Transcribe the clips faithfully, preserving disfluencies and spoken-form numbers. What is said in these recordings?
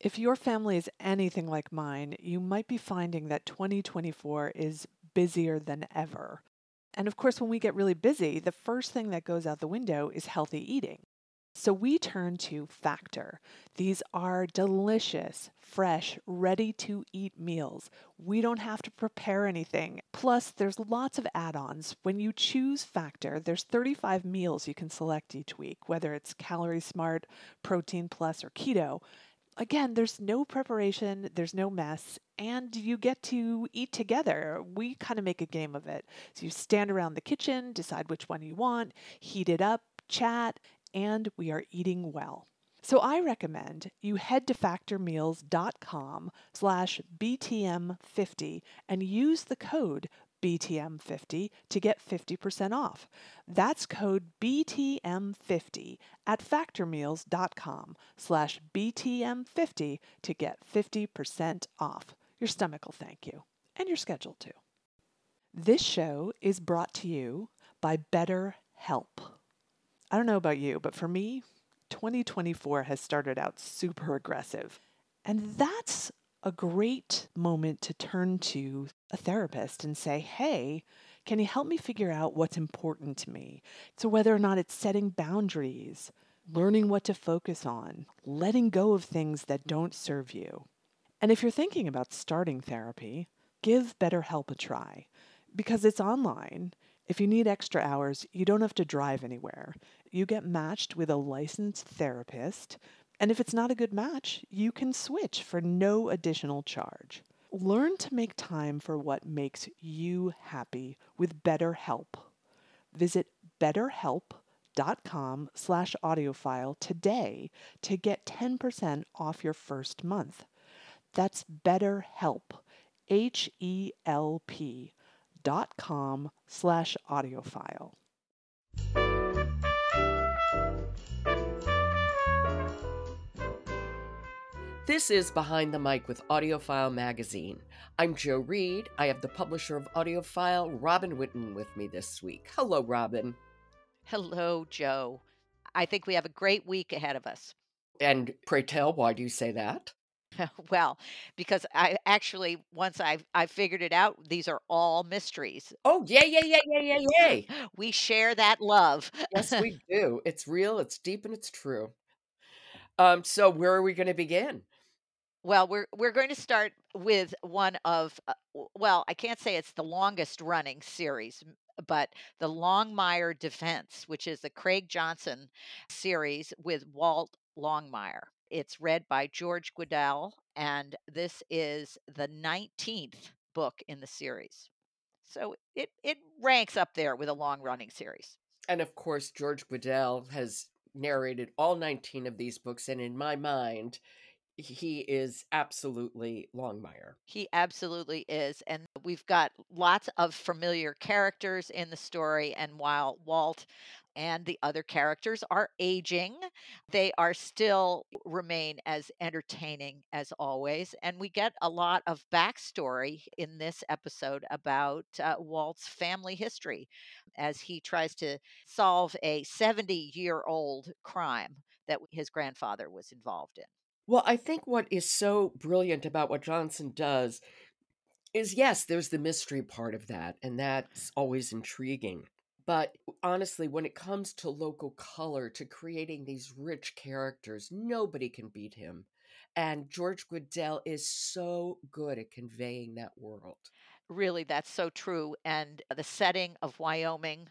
If your family is anything like mine, you might be finding that twenty twenty-four is busier than ever. And of course, when we get really busy, the first thing that goes out the window is healthy eating. So we turn to Factor. These are delicious, fresh, ready-to-eat meals. We don't have to prepare anything. Plus, there's lots of add-ons. When you choose Factor, there's thirty-five meals you can select each week, whether it's Calorie Smart, Protein Plus, or Keto. Again, there's no preparation, there's no mess, and you get to eat together. We kind of make a game of it. So you stand around the kitchen, decide which one you want, heat it up, chat, and we are eating well. So I recommend you head to factormeals.com slash B T M fifty and use the code B T M fifty to get fifty percent off. That's code B T M fifty at factormeals.com slash B T M fifty to get fifty percent off. Your stomach will thank you, and your schedule too. This show is brought to you by BetterHelp. I don't know about you, but for me, twenty twenty-four has started out super aggressive, and that's a great moment to turn to a therapist and say, hey, can you help me figure out what's important to me? So whether or not it's setting boundaries, learning what to focus on, letting go of things that don't serve you. And if you're thinking about starting therapy, give BetterHelp a try because it's online. If you need extra hours, you don't have to drive anywhere. You get matched with a licensed therapist. And if it's not a good match, you can switch for no additional charge. Learn to make time for what makes you happy with BetterHelp. Visit betterhelp.com slash audiophile today to get ten percent off your first month. That's BetterHelp, H E L P, dot com slash audiophile. This is Behind the Mic with AudioFile Magazine. I'm Jo Reed. I have the publisher of AudioFile, Robin Whitten, with me this week. Hello, Robin. Hello, Jo. I think we have a great week ahead of us. And pray tell, why do you say that? Well, because I actually, once I I figured it out, these are all mysteries. Oh, yeah, yeah, yeah, yeah, yeah, yay. We share that love. Yes, we do. It's real, it's deep, and it's true. Um, so where are we going to begin? Well, we're we're going to start with one of, uh, well, I can't say it's the longest running series, but the Longmire Defense, which is the Craig Johnson series with Walt Longmire. It's read by George Guidall, and this is the nineteenth book in the series. So it, it ranks up there with a long-running series. And of course, George Guidall has narrated all nineteen of these books, and in my mind, he is absolutely Longmire. He absolutely is. And we've got lots of familiar characters in the story. And while Walt and the other characters are aging, they are still remain as entertaining as always. And we get a lot of backstory in this episode about uh, Walt's family history as he tries to solve a seventy-year-old crime that his grandfather was involved in. Well, I think what is so brilliant about what Johnson does is, yes, there's the mystery part of that, and that's always intriguing. But honestly, when it comes to local color, to creating these rich characters, nobody can beat him. And George Guidall is so good at conveying that world. Really, that's so true. And the setting of Wyoming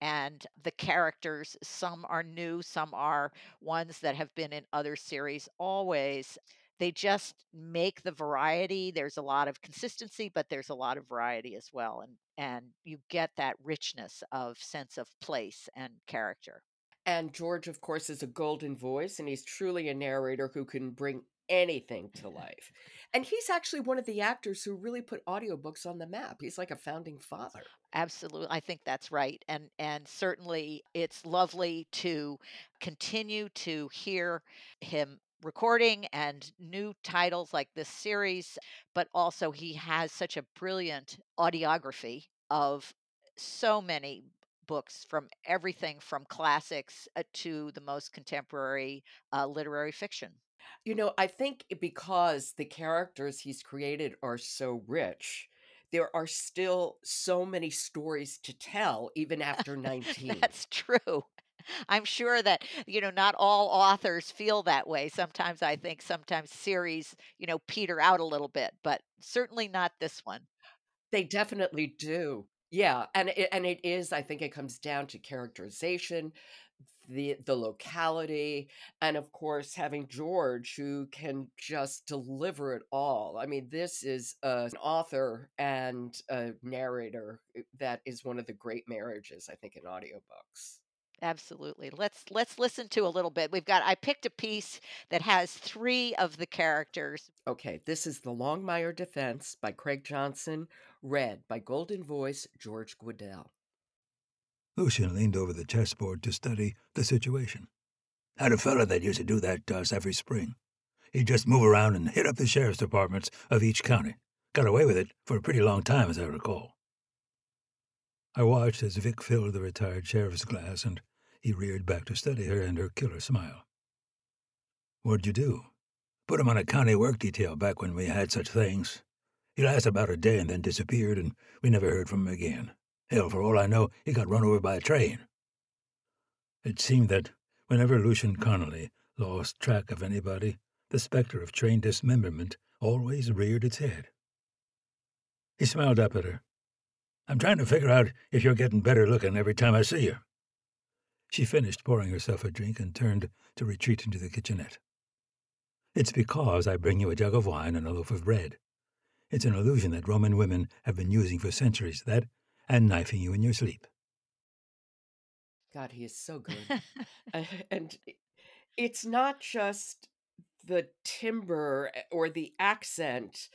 and the characters, some are new, some are ones that have been in other series always. They just make the variety. There's a lot of consistency, but there's a lot of variety as well. And, and you get that richness of sense of place and character. And George, of course, is a golden voice, and he's truly a narrator who can bring anything to life. And he's actually one of the actors who really put audiobooks on the map. He's like a founding father. Absolutely. I think that's right. And and certainly it's lovely to continue to hear him recording and new titles like this series, but also he has such a brilliant audiography of so many books, from everything from classics to the most contemporary uh, literary fiction. You know, I think because the characters he's created are so rich, there are still so many stories to tell, even after nineteen. That's true. I'm sure that, you know, not all authors feel that way. Sometimes I think sometimes series, you know, peter out a little bit, but certainly not this one. They definitely do. Yeah, and it, and it is, I think it comes down to characterization, the the locality, and of course having George, who can just deliver it all. I mean, this is uh, an author and a narrator that is one of the great marriages, I think, in audiobooks. Absolutely. Let's let's listen to a little bit. We've got I picked a piece that has three of the characters. Okay, this is The Longmire Defense by Craig Johnson, read by Golden Voice George Guidall. Lucian leaned over the chessboard to study the situation. Had a fella that used to do that to us every spring. He'd just move around and hit up the sheriff's departments of each county. Got away with it for a pretty long time, as I recall. I watched as Vic filled the retired sheriff's glass, and he reared back to study her and her killer smile. What'd you do? Put him on a county work detail back when we had such things. He lasted about a day and then disappeared, and we never heard from him again. Hell, for all I know, he got run over by a train. It seemed that whenever Lucian Connolly lost track of anybody, the specter of train dismemberment always reared its head. He smiled up at her. I'm trying to figure out if you're getting better looking every time I see you. She finished pouring herself a drink and turned to retreat into the kitchenette. It's because I bring you a jug of wine and a loaf of bread. It's an illusion that Roman women have been using for centuries, that and knifing you in your sleep. God, he is so good. uh, and it's not just the timbre or the accent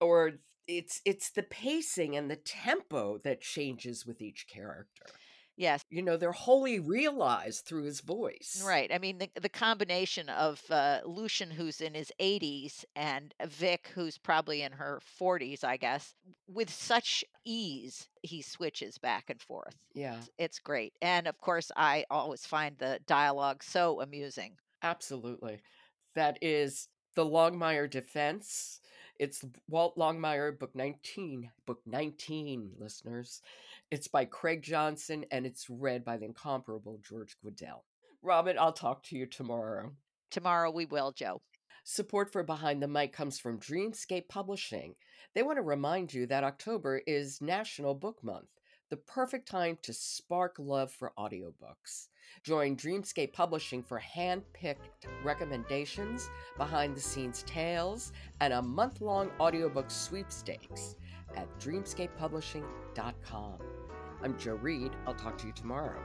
or It's it's the pacing and the tempo that changes with each character. Yes. You know, they're wholly realized through his voice. Right. I mean, the, the combination of uh, Lucian, who's in his eighties, and Vic, who's probably in her forties, I guess, with such ease, he switches back and forth. Yeah. It's, it's great. And, of course, I always find the dialogue so amusing. Absolutely. That is The Longmire Defense. It's Walt Longmire, book nineteen, book nineteen, listeners. It's by Craig Johnson, and it's read by the incomparable George Guidall. Robin, I'll talk to you tomorrow. Tomorrow we will, Joe. Support for Behind the Mic comes from Dreamscape Publishing. They want to remind you that October is National Book Month, the perfect time to spark love for audiobooks. Join Dreamscape Publishing for hand-picked recommendations, behind-the-scenes tales, and a month-long audiobook sweepstakes at dreamscape publishing dot com. I'm Jo Reed. I'll talk to you tomorrow.